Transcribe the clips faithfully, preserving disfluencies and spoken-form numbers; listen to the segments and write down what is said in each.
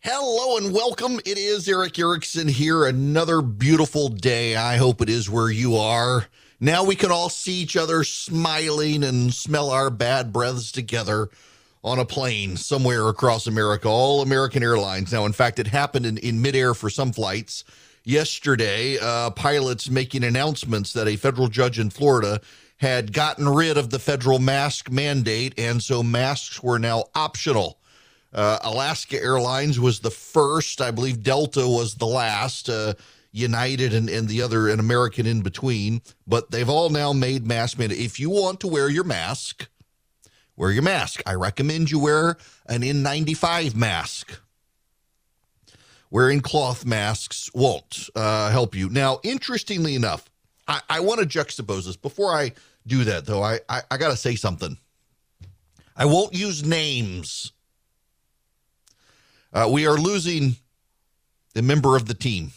Hello and welcome. It is Eric Erickson here. Another beautiful day. I hope it is where you are. Now we can all see each other smiling and smell our bad breaths together on a plane somewhere across America. All American Airlines. Now, in fact, it happened in, in midair for some flights. Yesterday, uh, pilots making announcements that a federal judge in Florida had gotten rid of the federal mask mandate, and so masks were now optional. Uh, Alaska Airlines was the first. I believe Delta was the last, uh, United and, and the other, an American in between. But they've all now made mask mandate. If you want to wear your mask, wear your mask. I recommend you wear an N ninety-five mask. Wearing cloth masks won't uh, help you. Now, interestingly enough, I, I want to juxtapose this. Before I do that, though, I, I, I got to say something. I won't use names. Uh, we are losing a member of the team.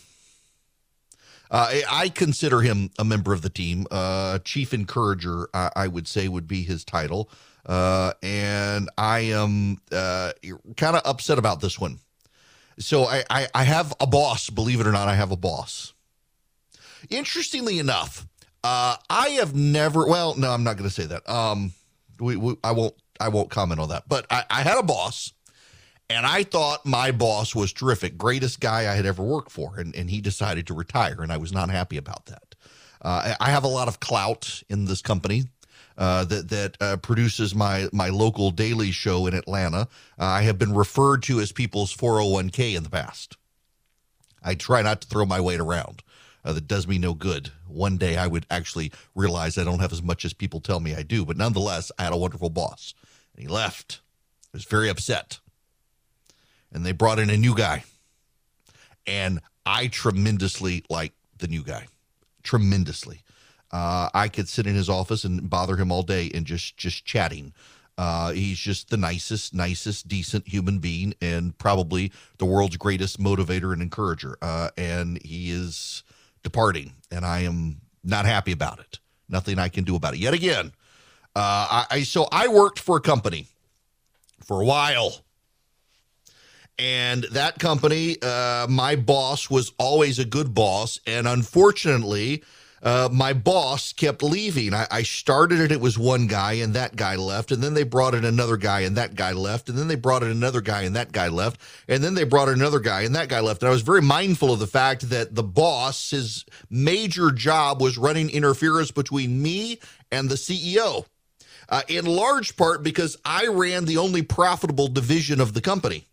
Uh, I consider him a member of the team. Uh, Chief Encourager, I, I would say, would be his title. Uh, and I am uh, kind of upset about this one. So I, I, I have a boss, believe it or not, I have a boss. Interestingly enough, uh, I have never, well, no, I'm not going to say that. Um, we, we, I won't I won't comment on that. But I, I had a boss. And I thought my boss was terrific, greatest guy I had ever worked for, and, and he decided to retire, and I was not happy about that. Uh, I have a lot of clout in this company uh, that that uh, produces my my local daily show in Atlanta. Uh, I have been referred to as people's four oh one k in the past. I try not to throw my weight around. Uh, that does me no good. One day I would actually realize I don't have as much as people tell me I do, but nonetheless, I had a wonderful boss, and he left. I was very upset. And they brought in a new guy. And I tremendously like the new guy. Tremendously. Uh, I could sit in his office and bother him all day and just just chatting. Uh, he's just the nicest, nicest, decent human being and probably the world's greatest motivator and encourager. Uh, and he is departing. And I am not happy about it. Nothing I can do about it. Yet again, uh, I, I so I worked for a company for a while. And that company, uh, my boss was always a good boss. And unfortunately, uh, my boss kept leaving. I, I started it. It was one guy and that guy left. And then they brought in another guy and that guy left. And then they brought in another guy and that guy left. And then they brought in another guy and that guy left. And I was very mindful of the fact that the boss, his major job was running interference between me and the C E O, uh, in large part because I ran the only profitable division of the company.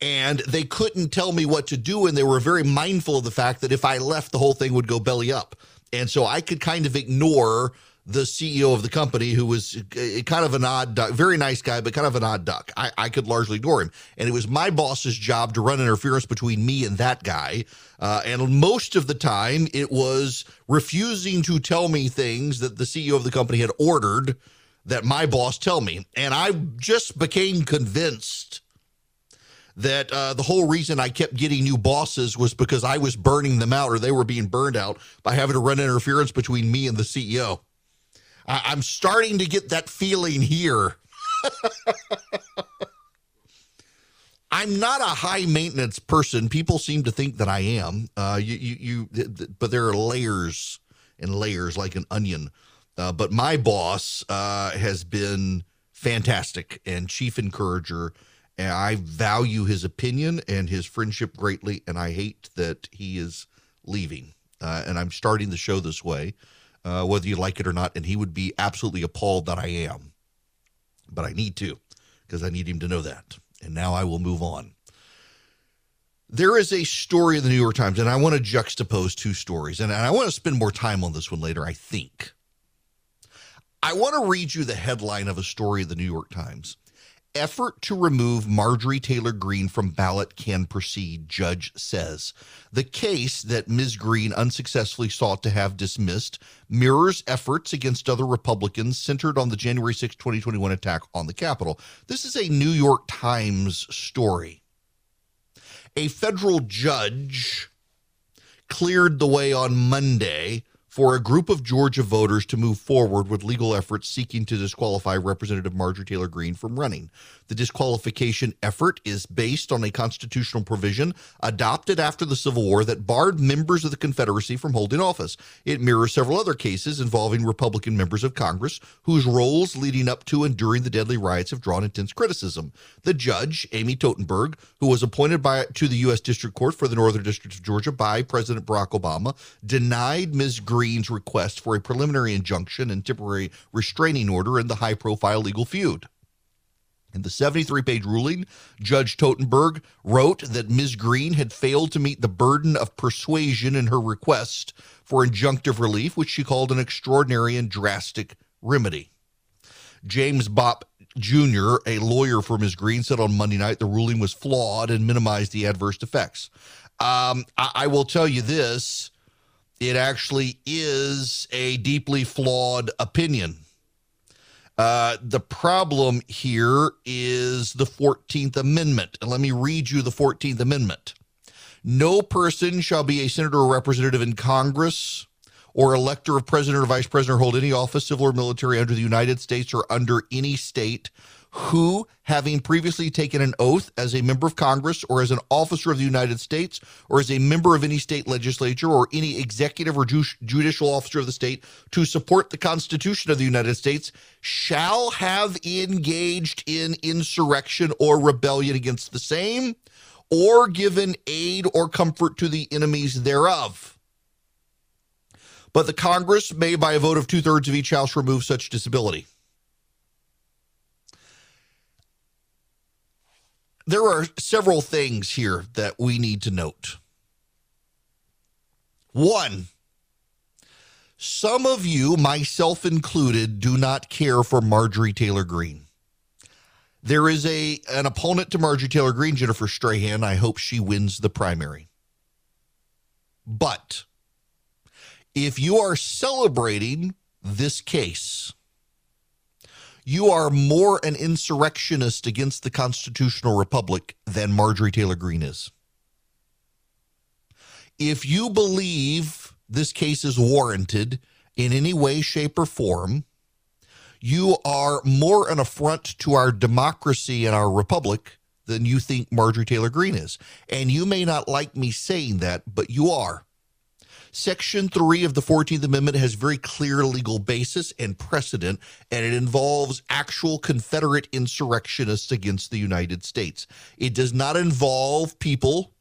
And they couldn't tell me what to do, and they were very mindful of the fact that if I left, the whole thing would go belly up. And so I could kind of ignore the C E O of the company, who was kind of an odd duck, very nice guy, but kind of an odd duck. I, I could largely ignore him. And it was my boss's job to run interference between me and that guy. Uh, and most of the time, it was refusing to tell me things that the C E O of the company had ordered that my boss tell me. And I just became convinced that uh, the whole reason I kept getting new bosses was because I was burning them out, or they were being burned out by having to run interference between me and the C E O. I- I'm starting to get that feeling here. I'm not a high-maintenance person. People seem to think that I am, uh, you, you, you, th- th- but there are layers and layers like an onion. Uh, but my boss uh, has been fantastic and chief encourager. And I value his opinion and his friendship greatly, and I hate that he is leaving. Uh, and I'm starting the show this way, uh, whether you like it or not, and he would be absolutely appalled that I am. But I need to, because I need him to know that. And now I will move on. There is a story in the New York Times, and I want to juxtapose two stories, and I want to spend more time on this one later, I think. I want to read you the headline of a story in the New York Times. Effort to remove Marjorie Taylor Greene from ballot can proceed, judge says. The case that Miz Greene unsuccessfully sought to have dismissed mirrors efforts against other Republicans centered on the January sixth, twenty twenty-one attack on the Capitol. This is a New York Times story. A federal judge cleared the way on Monday for a group of Georgia voters to move forward with legal efforts seeking to disqualify Representative Marjorie Taylor Greene from running. The disqualification effort is based on a constitutional provision adopted after the Civil War that barred members of the Confederacy from holding office. It mirrors several other cases involving Republican members of Congress whose roles leading up to and during the deadly riots have drawn intense criticism. The judge, Amy Totenberg, who was appointed by, to the U S District Court for the Northern District of Georgia by President Barack Obama, denied Miz Green's request for a preliminary injunction and temporary restraining order in the high-profile legal feud. In the seventy-three page ruling, Judge Totenberg wrote that Miz Greene had failed to meet the burden of persuasion in her request for injunctive relief, which she called an extraordinary and drastic remedy. James Bopp Junior, a lawyer for Miz Greene, said on Monday night the ruling was flawed and minimized the adverse effects. Um, I, I will tell you this. It actually is a deeply flawed opinion. Uh, the problem here is the fourteenth Amendment. And let me read you the fourteenth Amendment. No person shall be a senator or representative in Congress or elector of president or vice president or hold any office, civil or military, under the United States or under any state who, having previously taken an oath as a member of Congress or as an officer of the United States or as a member of any state legislature or any executive or ju- judicial officer of the state to support the Constitution of the United States, shall have engaged in insurrection or rebellion against the same or given aid or comfort to the enemies thereof. But the Congress may, by a vote of two-thirds of each house, remove such disability. There are several things here that we need to note. One, some of you, myself included, do not care for Marjorie Taylor Greene. There is a an opponent to Marjorie Taylor Greene, Jennifer Strahan. I hope she wins the primary. But if you are celebrating this case, you are more an insurrectionist against the constitutional republic than Marjorie Taylor Greene is. If you believe this case is warranted in any way, shape, or form, you are more an affront to our democracy and our republic than you think Marjorie Taylor Greene is. And you may not like me saying that, but you are. Section three of the fourteenth Amendment has very clear legal basis and precedent, and it involves actual Confederate insurrectionists against the United States. It does not involve people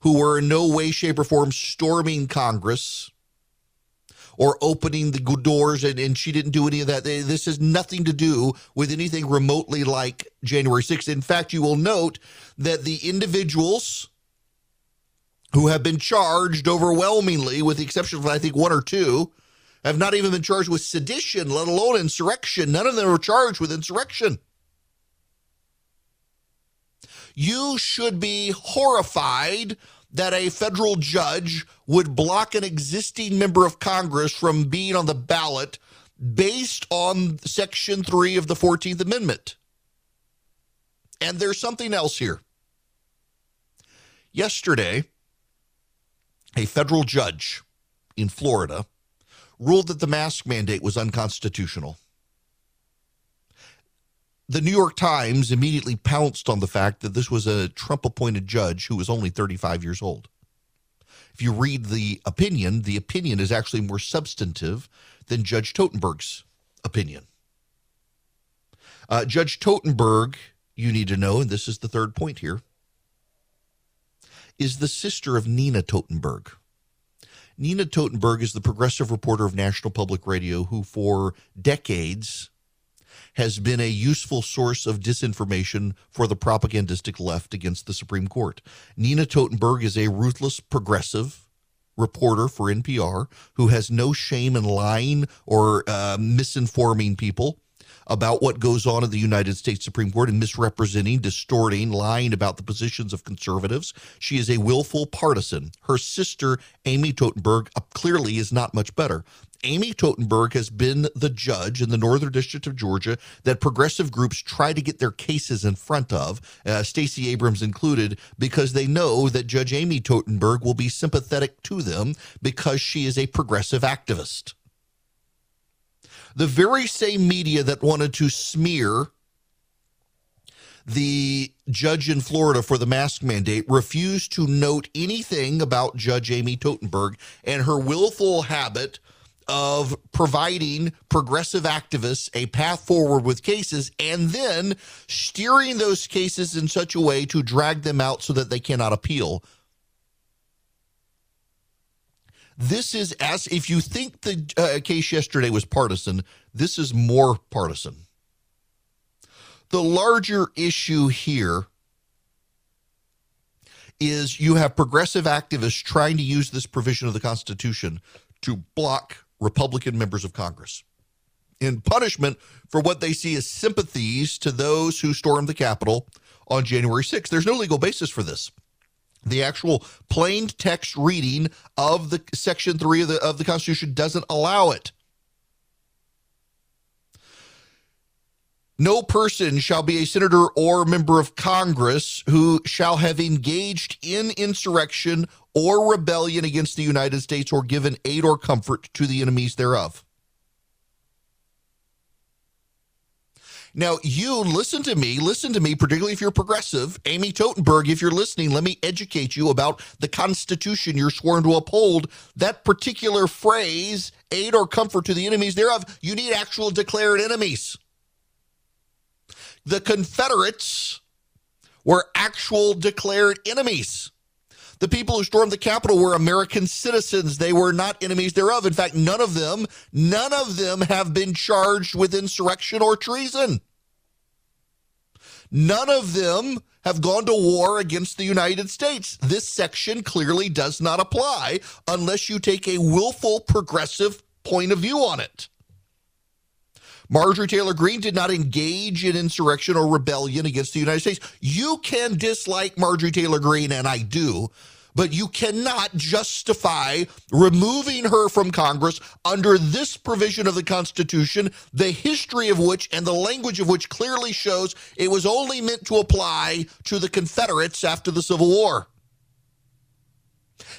who were in no way, shape, or form storming Congress or opening the doors, and, and she didn't do any of that. This has nothing to do with anything remotely like January sixth. In fact, you will note that the individuals who have been charged overwhelmingly, with the exception of, I think, one or two, have not even been charged with sedition, let alone insurrection. None of them were charged with insurrection. You should be horrified that a federal judge would block an existing member of Congress from being on the ballot based on Section three of the fourteenth Amendment. And there's something else here. Yesterday, a federal judge in Florida ruled that the mask mandate was unconstitutional. The New York Times immediately pounced on the fact that this was a Trump-appointed judge who was only thirty-five years old. If you read the opinion, the opinion is actually more substantive than Judge Totenberg's opinion. Uh, Judge Totenberg you need to know, and this is the third point here, is the sister of Nina Totenberg. Nina Totenberg is the progressive reporter of National Public Radio who for decades has been a useful source of disinformation for the propagandistic left against the Supreme Court. Nina Totenberg is a ruthless progressive reporter for N P R who has no shame in lying or uh, misinforming people about what goes on at the United States Supreme Court and misrepresenting, distorting, lying about the positions of conservatives. She is a willful partisan. Her sister, Amy Totenberg, clearly is not much better. Amy Totenberg has been the judge in the Northern District of Georgia that progressive groups try to get their cases in front of, uh, Stacey Abrams included, because they know that Judge Amy Totenberg will be sympathetic to them because she is a progressive activist. The very same media that wanted to smear the judge in Florida for the mask mandate refused to note anything about Judge Amy Totenberg and her willful habit of providing progressive activists a path forward with cases and then steering those cases in such a way to drag them out so that they cannot appeal. This is, as if you think the uh, case yesterday was partisan, this is more partisan. The larger issue here is you have progressive activists trying to use this provision of the Constitution to block Republican members of Congress in punishment for what they see as sympathies to those who stormed the Capitol on January sixth. There's no legal basis for this. The actual plain text reading of the Section three of the, of the Constitution doesn't allow it. No person shall be a senator or member of Congress who shall have engaged in insurrection or rebellion against the United States or given aid or comfort to the enemies thereof. Now, you listen to me, listen to me, particularly if you're progressive. Amy Totenberg, if you're listening, let me educate you about the Constitution you're sworn to uphold. That particular phrase, aid or comfort to the enemies thereof, you need actual declared enemies. The Confederates were actual declared enemies. The people who stormed the Capitol were American citizens. They were not enemies thereof. In fact, none of them, none of them have been charged with insurrection or treason. None of them have gone to war against the United States. This section clearly does not apply unless you take a willful progressive point of view on it. Marjorie Taylor Greene did not engage in insurrection or rebellion against the United States. You can dislike Marjorie Taylor Greene, and I do, but you cannot justify removing her from Congress under this provision of the Constitution, the history of which and the language of which clearly shows it was only meant to apply to the Confederates after the Civil War.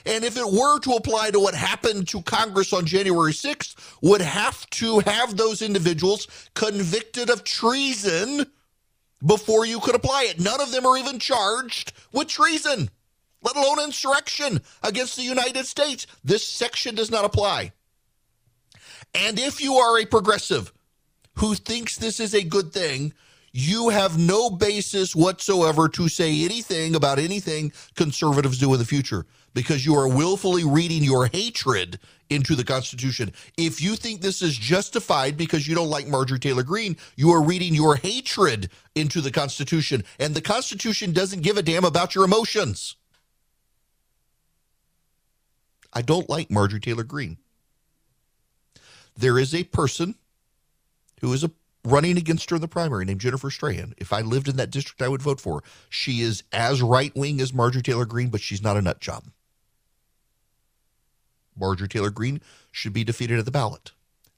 And if it were to apply to what happened to Congress on January sixth, would have to have those individuals convicted of treason before you could apply it. None of them are even charged with treason, let alone insurrection against the United States. This section does not apply. And if you are a progressive who thinks this is a good thing, you have no basis whatsoever to say anything about anything conservatives do in the future because you are willfully reading your hatred into the Constitution. If you think this is justified because you don't like Marjorie Taylor Greene, you are reading your hatred into the Constitution, and the Constitution doesn't give a damn about your emotions. I don't like Marjorie Taylor Greene. There is a person who is a running against her in the primary named Jennifer Strahan. If I lived in that district, I would vote for her. She is as right-wing as Marjorie Taylor Greene, but she's not a nut job. Marjorie Taylor Greene should be defeated at the ballot.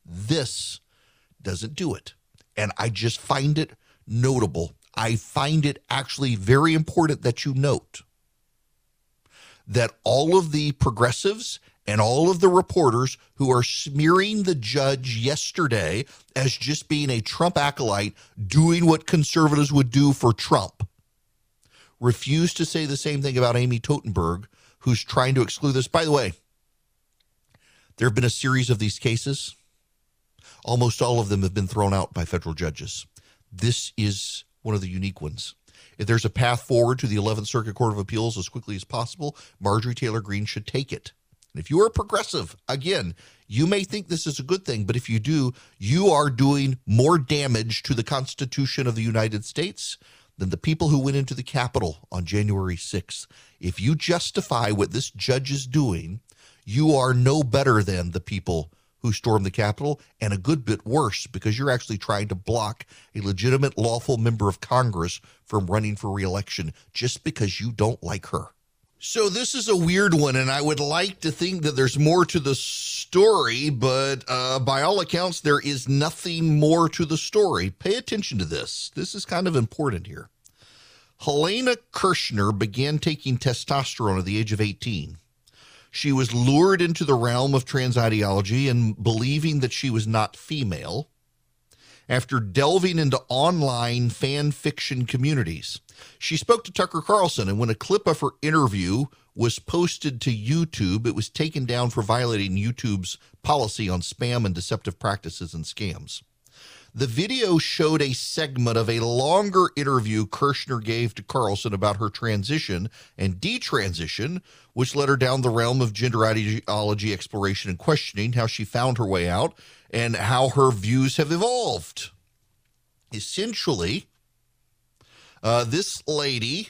This doesn't do it. And I just find it notable. I find it actually very important that you note that all of the progressives and all of the reporters who are smearing the judge yesterday as just being a Trump acolyte, doing what conservatives would do for Trump, refuse to say the same thing about Amy Totenberg, who's trying to exclude this. By the way, there have been a series of these cases. Almost all of them have been thrown out by federal judges. This is one of the unique ones. If there's a path forward to the eleventh Circuit Court of Appeals as quickly as possible, Marjorie Taylor Greene should take it. And if you are a progressive, again, you may think this is a good thing, but if you do, you are doing more damage to the Constitution of the United States than the people who went into the Capitol on January sixth. If you justify what this judge is doing, you are no better than the people who stormed the Capitol, and a good bit worse, because you're actually trying to block a legitimate, lawful member of Congress from running for re-election just because you don't like her. So this is a weird one, and I would like to think that there's more to the story, but uh, by all accounts, there is nothing more to the story. Pay attention to this. This is kind of important here. Helena Kirshner began taking testosterone at the age of eighteen. She was lured into the realm of trans ideology and believing that she was not female after delving into online fan fiction communities. She spoke to Tucker Carlson, and when a clip of her interview was posted to YouTube, it was taken down for violating YouTube's policy on spam and deceptive practices and scams. The video showed a segment of a longer interview Kirshner gave to Carlson about her transition and detransition, which led her down the realm of gender ideology exploration and questioning, how she found her way out, and how her views have evolved. Essentially, uh, this lady,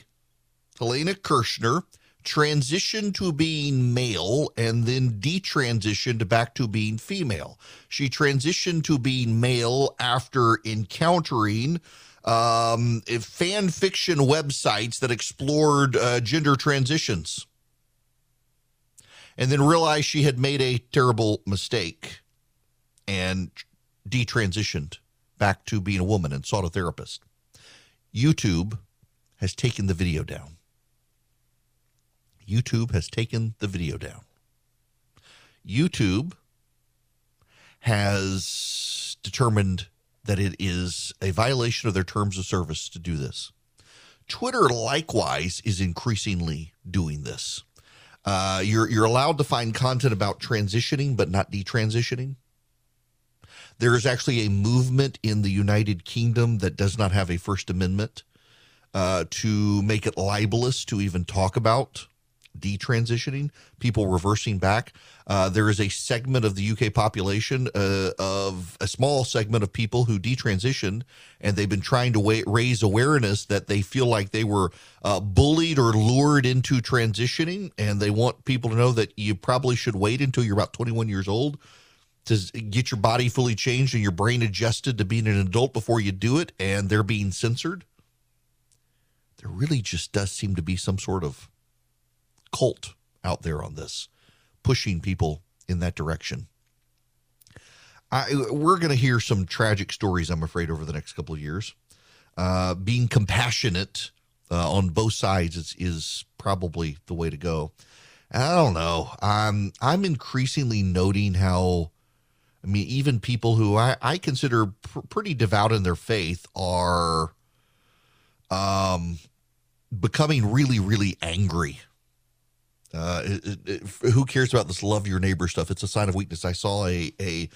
Helena Kirshner, transitioned to being male and then detransitioned back to being female. She transitioned to being male after encountering um, fan fiction websites that explored uh, gender transitions, and then realized she had made a terrible mistake and detransitioned back to being a woman and sought a therapist. YouTube has taken the video down. YouTube has taken the video down. YouTube has determined that it is a violation of their terms of service to do this. Twitter, likewise, is increasingly doing this. Uh, you're, you're allowed to find content about transitioning, but not detransitioning. There is actually a movement in the United Kingdom that does not have a First Amendment uh, to make it libelous to even talk about detransitioning, people reversing back. Uh, there is a segment of the U K population uh, of a small segment of people who detransitioned, and they've been trying to wa- raise awareness that they feel like they were uh, bullied or lured into transitioning, and they want people to know that you probably should wait until you're about twenty-one years old to get your body fully changed and your brain adjusted to being an adult before you do it, and they're being censored. There really just does seem to be some sort of cult out there on this, pushing people in that direction. I, we're going to hear some tragic stories, I'm afraid, over the next couple of years. Uh, being compassionate uh, on both sides is, is probably the way to go. And I don't know. I'm, I'm increasingly noting how, I mean, even people who I, I consider pr- pretty devout in their faith are um, becoming really, really angry. Uh, it, it, who cares about this love your neighbor stuff? It's a sign of weakness. I saw a, a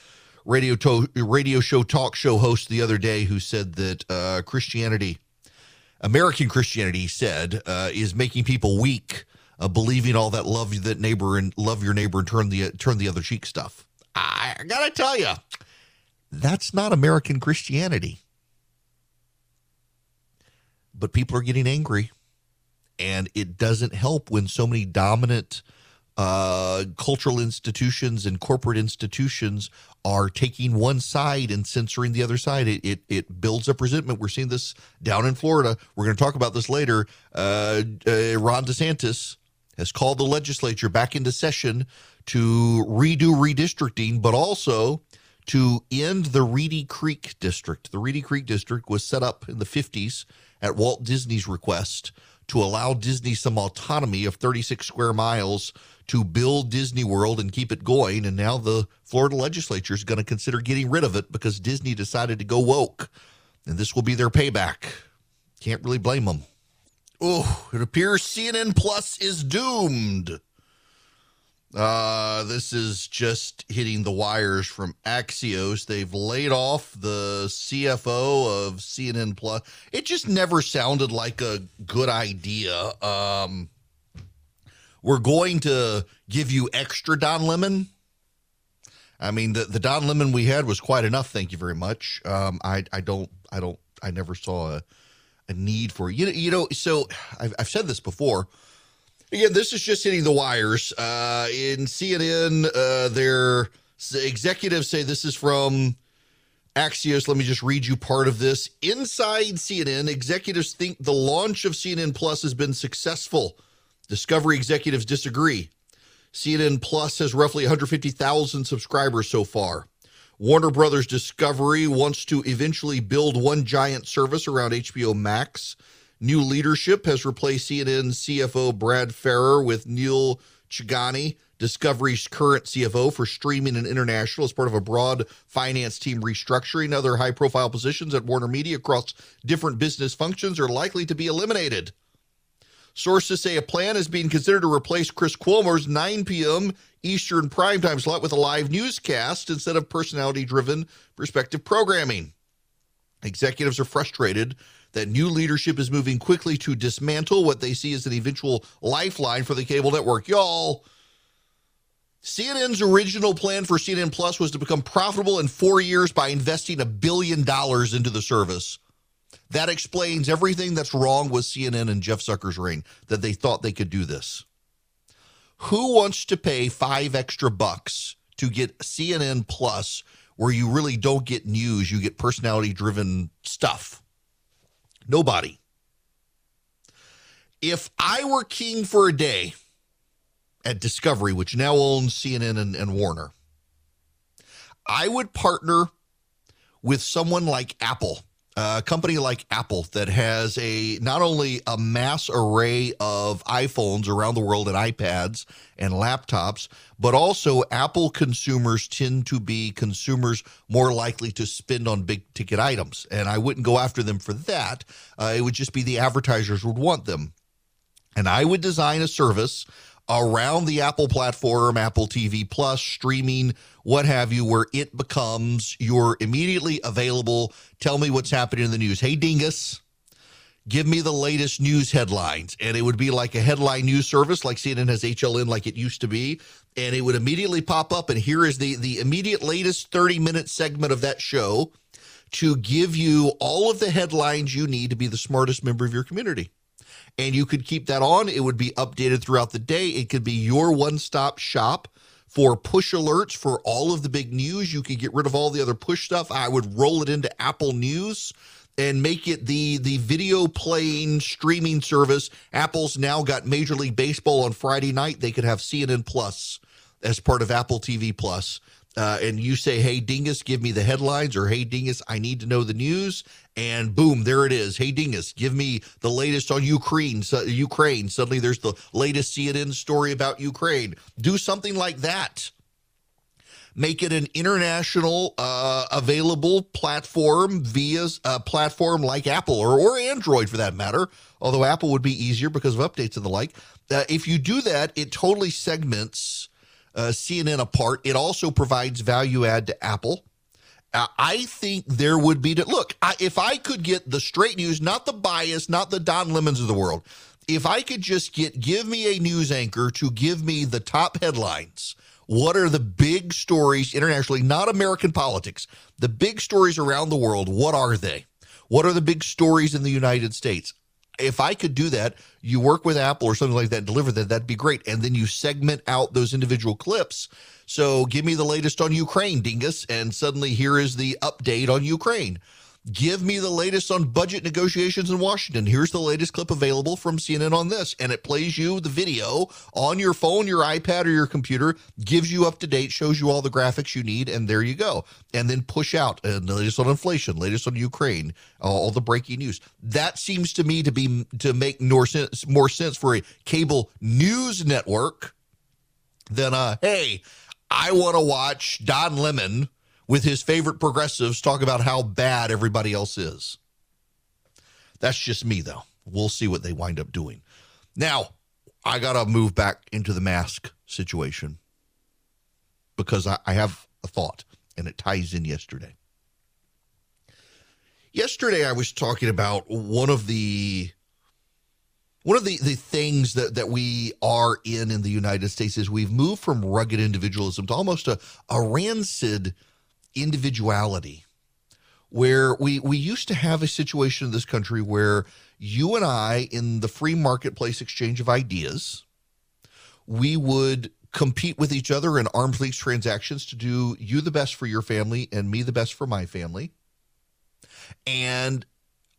radio to, radio show talk show host the other day who said that uh, Christianity, American Christianity, he said, uh, is making people weak, uh, believing all that love that neighbor and love your neighbor and turn the uh, turn the other cheek stuff. I gotta tell you, that's not American Christianity. But people are getting angry. And it doesn't help when so many dominant uh, cultural institutions and corporate institutions are taking one side and censoring the other side. It, it, it builds up resentment. We're seeing this down in Florida. We're going to talk about this later. Uh, uh, Ron DeSantis has called the legislature back into session to redo redistricting, but also to end the Reedy Creek District. The Reedy Creek District was set up in the fifties at Walt Disney's request to allow Disney some autonomy of thirty-six square miles to build Disney World and keep it going. And now the Florida legislature is going to consider getting rid of it because Disney decided to go woke. And this will be their payback. Can't really blame them. Oh, it appears C N N Plus is doomed. Uh, this is just hitting the wires from Axios. They've laid off the C F O of C N N Plus. It just never sounded like a good idea. Um, we're going to give you extra Don Lemon. I mean, the, the Don Lemon we had was quite enough. Thank you very much. Um, I, I don't, I don't, I never saw a, a need for, you know, you know, so I've, I've said this before. Again, this is just hitting the wires. Uh, in C N N, uh, their executives say, this is from Axios. Let me just read you part of this. Inside C N N, executives think the launch of C N N Plus has been successful. Discovery executives disagree. C N N Plus has roughly one hundred fifty thousand subscribers so far. Warner Brothers Discovery wants to eventually build one giant service around H B O Max. New leadership has replaced C N N C F O Brad Ferrer with Neil Chigani, Discovery's current C F O for streaming and international, as part of a broad finance team restructuring. Other high-profile positions at Warner Media across different business functions are likely to be eliminated. Sources say a plan is being considered to replace Chris Cuomo's nine p.m. Eastern primetime slot with a live newscast instead of personality-driven perspective programming. Executives are frustrated that new leadership is moving quickly to dismantle what they see as an eventual lifeline for the cable network. Y'all, C N N's original plan for C N N Plus was to become profitable in four years by investing a billion dollars into the service. That explains everything that's wrong with C N N and Jeff Zucker's reign, that they thought they could do this. Who wants to pay five extra bucks to get C N N Plus, where you really don't get news, you get personality-driven stuff? Nobody. If I were king for a day at Discovery, which now owns C N N and, and Warner, I would partner with someone like Apple, a company like Apple that has a not only a mass array of iPhones around the world and iPads and laptops, but also Apple consumers tend to be consumers more likely to spend on big ticket items. And I wouldn't go after them for that. Uh, it would just be the advertisers would want them. And I would design a service around the Apple platform, Apple T V Plus, streaming, what have you, where it becomes you're immediately available. Tell me what's happening in the news. Hey, Dingus, give me the latest news headlines. And it would be like a headline news service, like C N N has H L N, like it used to be. And it would immediately pop up. And here is the, the immediate latest thirty-minute segment of that show to give you all of the headlines you need to be the smartest member of your community. And you could keep that on. It would be updated throughout the day. It could be your one-stop shop for push alerts for all of the big news. You could get rid of all the other push stuff. I would roll it into Apple News and make it the, the video playing streaming service. Apple's now got Major League Baseball on Friday night. They could have C N N Plus as part of Apple T V Plus. Uh, and you say, hey, Dingus, give me the headlines, or hey, Dingus, I need to know the news. And boom, there it is. Hey, Dingus, give me the latest on Ukraine. So, Ukraine. Suddenly there's the latest C N N story about Ukraine. Do something like that. Make it an international uh, available platform via a platform like Apple or, or Android, for that matter, although Apple would be easier because of updates and the like. Uh, if you do that, it totally segments Uh, C N N apart. It also provides value add to Apple. Uh, I think there would be, to, look, I, if I could get the straight news, not the bias, not the Don Lemons of the world, if I could just get, give me a news anchor to give me the top headlines. What are the big stories internationally, not American politics, the big stories around the world? What are they? What are the big stories in the United States? If I could do that, you work with Apple or something like that, deliver that, that'd be great. And then you segment out those individual clips. So give me the latest on Ukraine, Dingus, and suddenly here is the update on Ukraine. Give me the latest on budget negotiations in Washington. Here's the latest clip available from C N N on this. And it plays you the video on your phone, your iPad, or your computer, gives you up to date, shows you all the graphics you need, and there you go. And then push out uh, the latest on inflation, latest on Ukraine, uh, all the breaking news. That seems to me to be to make more sense, more sense for a cable news network than, uh, hey, I want to watch Don Lemon with his favorite progressives talk about how bad everybody else is. That's just me, though. We'll see what they wind up doing. Now, I got to move back into the mask situation because I, I have a thought, and it ties in yesterday. Yesterday, I was talking about one of the one of the, the things that, that we are in in the United States is we've moved from rugged individualism to almost a, a rancid individuality, where we, we used to have a situation in this country where you and I, in the free marketplace exchange of ideas, we would compete with each other in arm's length transactions to do you the best for your family and me the best for my family. And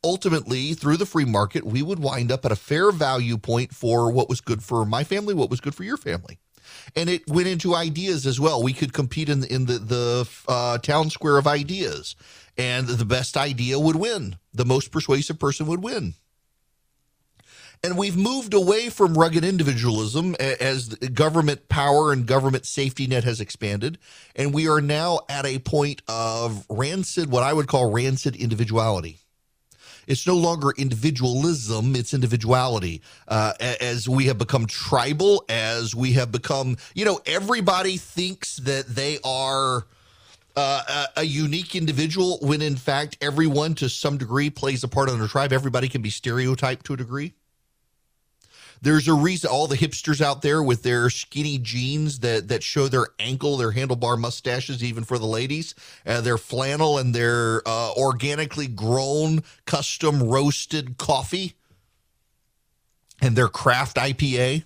ultimately, through the free market, we would wind up at a fair value point for what was good for my family, what was good for your family. And it went into ideas as well. We could compete in, in the, the uh, town square of ideas, and the best idea would win. The most persuasive person would win. And we've moved away from rugged individualism as government power and government safety net has expanded. And we are now at a point of rancid, what I would call rancid individuality. It's no longer individualism, it's individuality. Uh, as we have become tribal, as we have become, you know, everybody thinks that they are uh, a, a unique individual when, in fact, everyone to some degree plays a part in a tribe. Everybody can be stereotyped to a degree. There's a reason all the hipsters out there with their skinny jeans that, that show their ankle, their handlebar mustaches, even for the ladies, uh, their flannel and their uh, organically grown, custom roasted coffee and their craft I P A.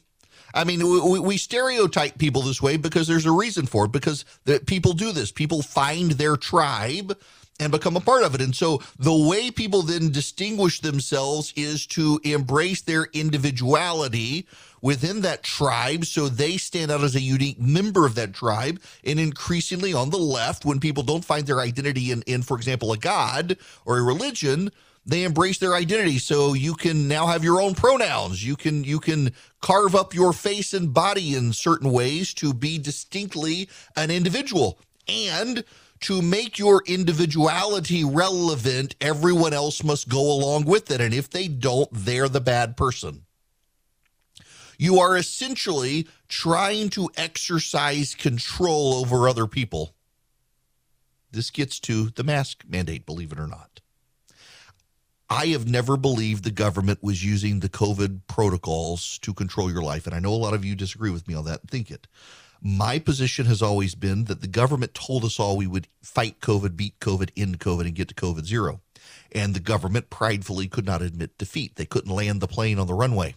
I mean, we, we stereotype people this way because there's a reason for it, because the, people do this. People find their tribe and become a part of it. And so the way people then distinguish themselves is to embrace their individuality within that tribe, so they stand out as a unique member of that tribe. And increasingly on the left, when people don't find their identity in, in for example, a god or a religion, they embrace their identity. So you can now have your own pronouns. You can you can carve up your face and body in certain ways to be distinctly an individual. And to make your individuality relevant, everyone else must go along with it. And if they don't, they're the bad person. You are essentially trying to exercise control over other people. This gets to the mask mandate, believe it or not. I have never believed the government was using the COVID protocols to control your life. And I know a lot of you disagree with me on that and think it. My position has always been that the government told us all we would fight COVID, beat COVID, end COVID, and get to COVID zero. And the government pridefully could not admit defeat. They couldn't land the plane on the runway.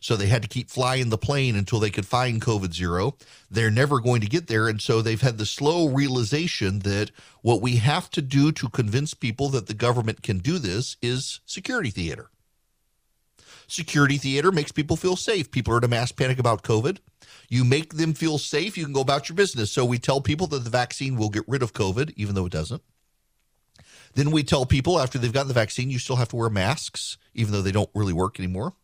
So they had to keep flying the plane until they could find COVID zero. They're never going to get there. And so they've had the slow realization that what we have to do to convince people that the government can do this is security theater. Security theater makes people feel safe. People are in a mass panic about COVID. You make them feel safe, you can go about your business. So we tell people that the vaccine will get rid of COVID, even though it doesn't. Then we tell people after they've gotten the vaccine, you still have to wear masks, even though they don't really work anymore.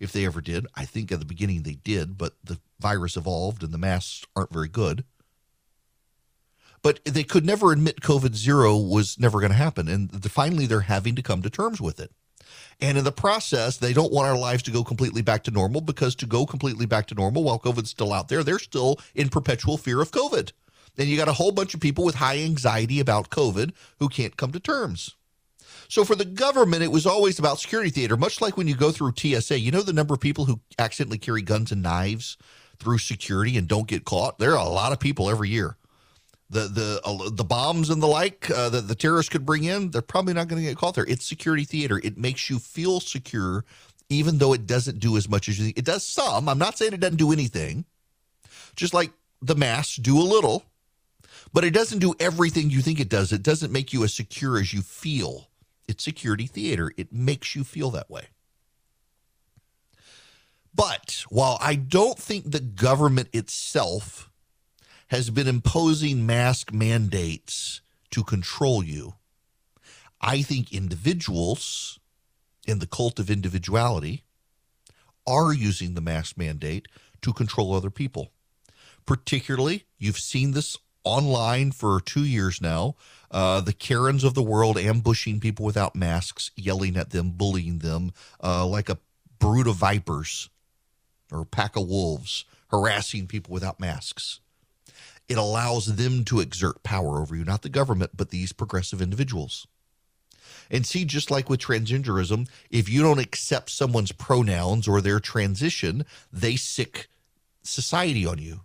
If they ever did. I think at the beginning they did, but the virus evolved and the masks aren't very good. But they could never admit COVID zero was never going to happen. And finally, they're having to come to terms with it. And in the process, they don't want our lives to go completely back to normal, because to go completely back to normal while COVID's still out there, they're still in perpetual fear of COVID. Then you got a whole bunch of people with high anxiety about COVID who can't come to terms. So for the government, it was always about security theater, much like when you go through T S A. You know the number of people who accidentally carry guns and knives through security and don't get caught? There are a lot of people every year. The the uh, the bombs and the like uh, that the terrorists could bring in, they're probably not going to get caught there. It's security theater. It makes you feel secure, even though it doesn't do as much as you think. It does some. I'm not saying it doesn't do anything. Just like the masks do a little, but it doesn't do everything you think it does. It doesn't make you as secure as you feel. It's security theater. It makes you feel that way. But while I don't think the government itself has been imposing mask mandates to control you, I think individuals in the cult of individuality are using the mask mandate to control other people. Particularly, you've seen this online for two years now, uh, the Karens of the world ambushing people without masks, yelling at them, bullying them uh, like a brood of vipers. or pack of wolves harassing people without masks. It allows them to exert power over you, not the government, but these progressive individuals. And see, just like with transgenderism, if you don't accept someone's pronouns or their transition, they sick society on you.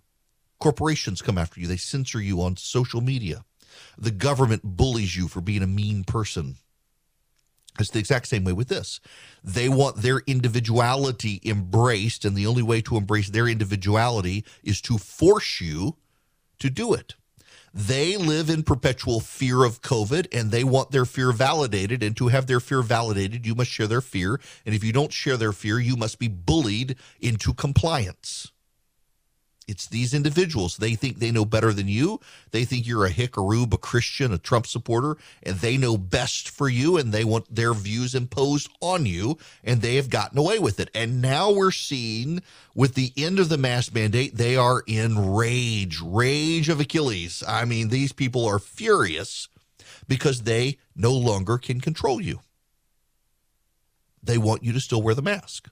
Corporations come after you. They censor you on social media. The government bullies you for being a mean person. It's the exact same way with this. They want their individuality embraced, and the only way to embrace their individuality is to force you to do it. They live in perpetual fear of COVID, and they want their fear validated. And to have their fear validated, you must share their fear. And if you don't share their fear, you must be bullied into compliance. It's these individuals. They think they know better than you. They think you're a hick, a rube, a Christian, a Trump supporter, and they know best for you, and they want their views imposed on you, and they have gotten away with it. And now we're seeing, with the end of the mask mandate, they are in rage, rage of Achilles. I mean, these people are furious because they no longer can control you. They want you to still wear the mask.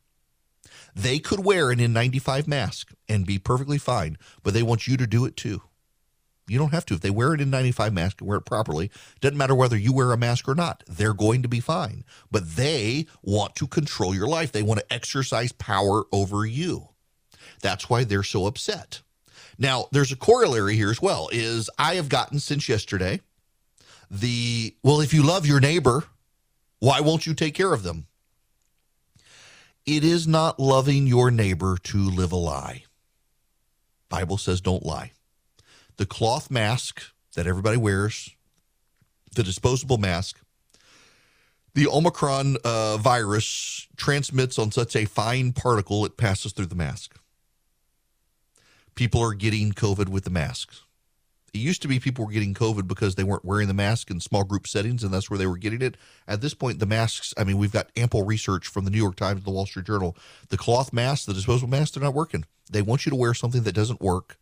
They could wear an N ninety-five mask and be perfectly fine, but they want you to do it too. You don't have to. If they wear an N ninety-five mask and wear it properly, doesn't matter whether you wear a mask or not. They're going to be fine, but they want to control your life. They want to exercise power over you. That's why they're so upset. Now, there's a corollary here as well, is I have gotten since yesterday the, well, if you love your neighbor, why won't you take care of them? It is not loving your neighbor to live a lie. Bible says don't lie. The cloth mask that everybody wears, the disposable mask, the Omicron uh, virus transmits on such a fine particle it passes through the mask. People are getting COVID with the masks. It used to be people were getting COVID because they weren't wearing the mask in small group settings, and that's where they were getting it. At this point, the masks, I mean, we've got ample research from the New York Times, the Wall Street Journal. The cloth masks, the disposable masks, they're not working. They want you to wear something that doesn't work,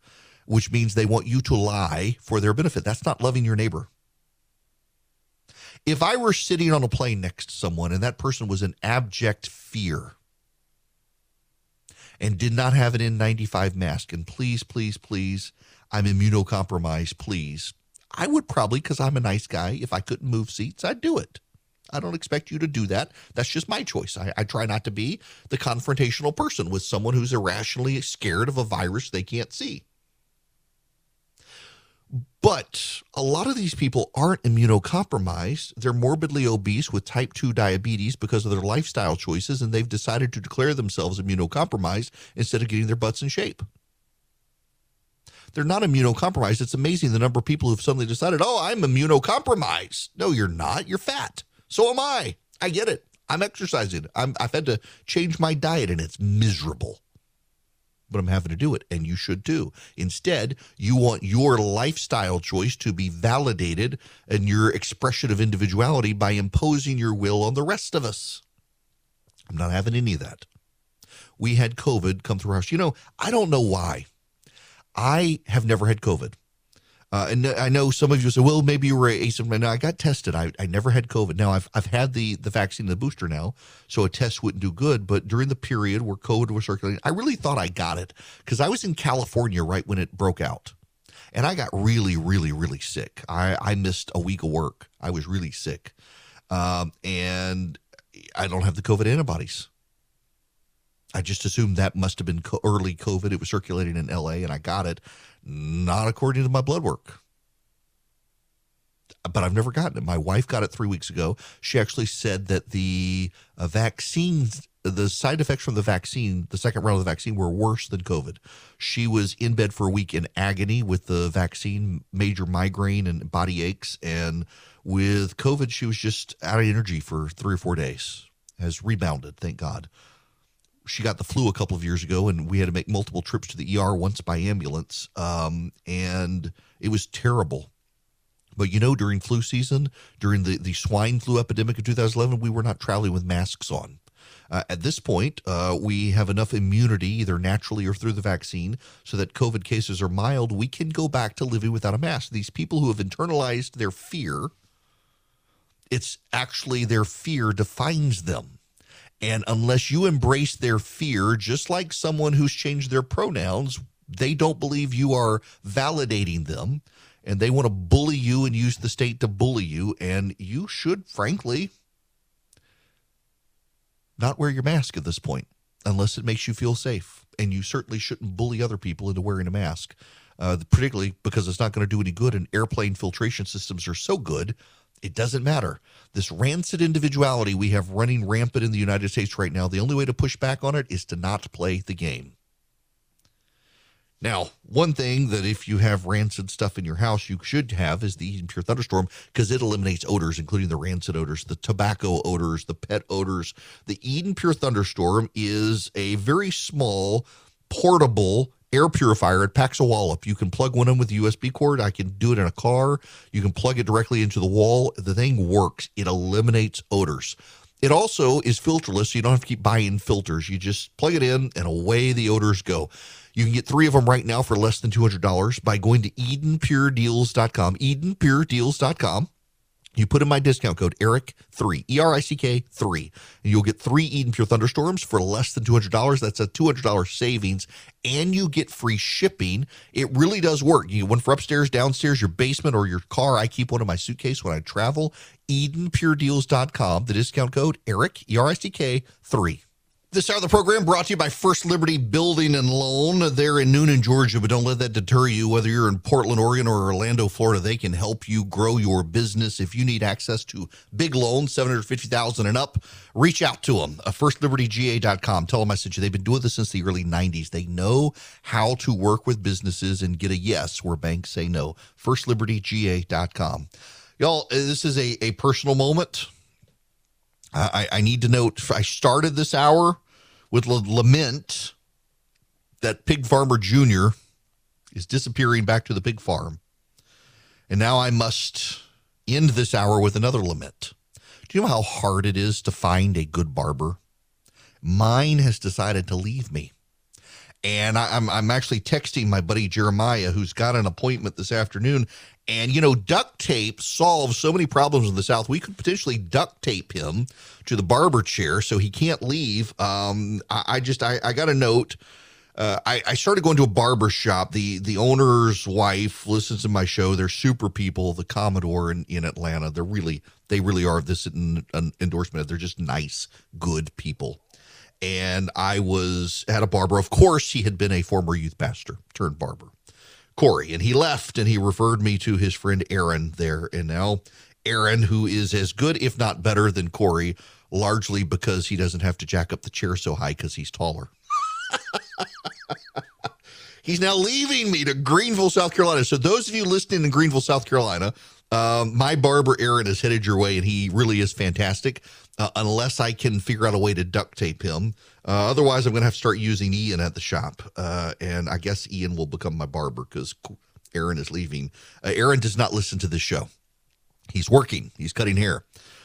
which means they want you to lie for their benefit. That's not loving your neighbor. If I were sitting on a plane next to someone and that person was in abject fear and did not have an N ninety-five mask, and please, please, please, I'm immunocompromised, please. I would probably, because I'm a nice guy, if I couldn't move seats, I'd do it. I don't expect you to do that. That's just my choice. I, I try not to be the confrontational person with someone who's irrationally scared of a virus they can't see. But a lot of these people aren't immunocompromised. They're morbidly obese with type two diabetes because of their lifestyle choices, and they've decided to declare themselves immunocompromised instead of getting their butts in shape. They're not immunocompromised. It's amazing the number of people who've suddenly decided, oh, I'm immunocompromised. No, you're not. You're fat. So am I. I get it. I'm exercising. I'm, I've had to change my diet, and it's miserable. But I'm having to do it, and you should too. Instead, you want your lifestyle choice to be validated and your expression of individuality by imposing your will on the rest of us. I'm not having any of that. We had COVID come through our house. You know, I don't know why. I have never had COVID. Uh, and I know some of you say, well, maybe you were asymptomatic. No, I got tested. I, I never had COVID. Now, I've I've had the, the vaccine, the booster now, so a test wouldn't do good. But during the period where COVID was circulating, I really thought I got it because I was in California right when it broke out. And I got really, really, really sick. I, I missed a week of work. I was really sick. Um, and I don't have the COVID antibodies. I just assumed that must have been co- early COVID. It was circulating in L A, and I got it, not according to my blood work. But I've never gotten it. My wife got it three weeks ago. She actually said that the uh, vaccines, the side effects from the vaccine, the second round of the vaccine, were worse than COVID. She was in bed for a week in agony with the vaccine, major migraine and body aches. And with COVID, she was just out of energy for three or four days. Has rebounded, thank God. She got the flu a couple of years ago, and we had to make multiple trips to the E R, once by ambulance, um, and it was terrible. But, you know, during flu season, during the, the swine flu epidemic of two thousand eleven, we were not traveling with masks on. Uh, at this point, uh, we have enough immunity, either naturally or through the vaccine, so that COVID cases are mild. We can go back to living without a mask. These people who have internalized their fear, it's actually their fear defines them. And unless you embrace their fear, just like someone who's changed their pronouns, they don't believe you are validating them, and they want to bully you and use the state to bully you. And you should, frankly, not wear your mask at this point unless it makes you feel safe. And you certainly shouldn't bully other people into wearing a mask, uh, particularly because it's not going to do any good, and airplane filtration systems are so good, it doesn't matter. This rancid individuality we have running rampant in the United States right now, the only way to push back on it is to not play the game. Now, one thing that if you have rancid stuff in your house, you should have is the Eden Pure Thunderstorm, because it eliminates odors, including the rancid odors, the tobacco odors, the pet odors. The Eden Pure Thunderstorm is a very small, portable air purifier. It packs a wallop. You can plug one in with a U S B cord. I can do it in a car. You can plug it directly into the wall. The thing works. It eliminates odors. It also is filterless, so you don't have to keep buying filters. You just plug it in, and away the odors go. You can get three of them right now for less than two hundred dollars by going to Eden Pure Deals dot com, Eden Pure Deals dot com. You put in my discount code, Eric three, E R I C K three, and you'll get three Eden Pure Thunderstorms for less than two hundred dollars. That's a two hundred dollars savings, and you get free shipping. It really does work. You get one for upstairs, downstairs, your basement, or your car. I keep one in my suitcase when I travel. Eden Pure Deals dot com, the discount code, Eric, E R I C K three. This hour of the program brought to you by First Liberty Building and Loan. They're in Noonan, Georgia, but don't let that deter you. Whether you're in Portland, Oregon, or Orlando, Florida, they can help you grow your business. If you need access to big loans, seven hundred fifty thousand dollars and up, reach out to them, First Liberty G A dot com. Tell them I sent you. They've been doing this since the early nineties. They know how to work with businesses and get a yes where banks say no. First Liberty G A dot com. Y'all, this is a, a personal moment. I, I need to note, I started this hour with lament that Pig Farmer Junior is disappearing back to the pig farm. And now I must end this hour with another lament. Do you know how hard it is to find a good barber? Mine has decided to leave me. And I, I'm, I'm actually texting my buddy Jeremiah, who's got an appointment this afternoon. And, you know, duct tape solves so many problems in the South. We could potentially duct tape him to the barber chair so he can't leave. Um, I, I just, I, I got a note. Uh, I, I started going to a barber shop. The, the owner's wife listens to my show. They're super people, the Commodore in, in Atlanta. They're really, they really are. This isn't an endorsement. They're just nice, good people. And I was at a barber. Of course, he had been a former youth pastor turned barber, Corey. And he left, and he referred me to his friend Aaron there. And now Aaron, who is as good, if not better, than Corey, largely because he doesn't have to jack up the chair so high because he's taller. He's now leaving me to Greenville, South Carolina. So those of you listening in Greenville, South Carolina, um, my barber Aaron is headed your way, and he really is fantastic. Uh, unless I can figure out a way to duct tape him. Uh, otherwise, I'm going to have to start using Ian at the shop. Uh, and I guess Ian will become my barber because Aaron is leaving. Uh, Aaron does not listen to this show. He's working. He's cutting hair.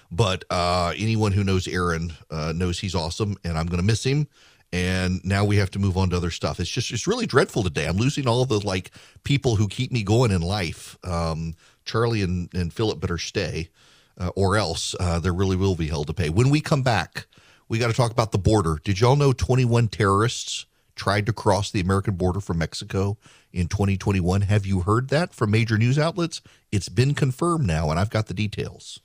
But uh, anyone who knows Aaron uh, knows he's awesome, and I'm going to miss him. And now we have to move on to other stuff. It's just, it's really dreadful today. I'm losing all the, like, people who keep me going in life. Um, Charlie and, and Philip better stay. Uh, or else uh, there really will be hell to pay. When we come back, we got to talk about the border. Did y'all know twenty-one terrorists tried to cross the American border from Mexico in twenty twenty-one? Have you heard that from major news outlets? It's been confirmed now, and I've got the details.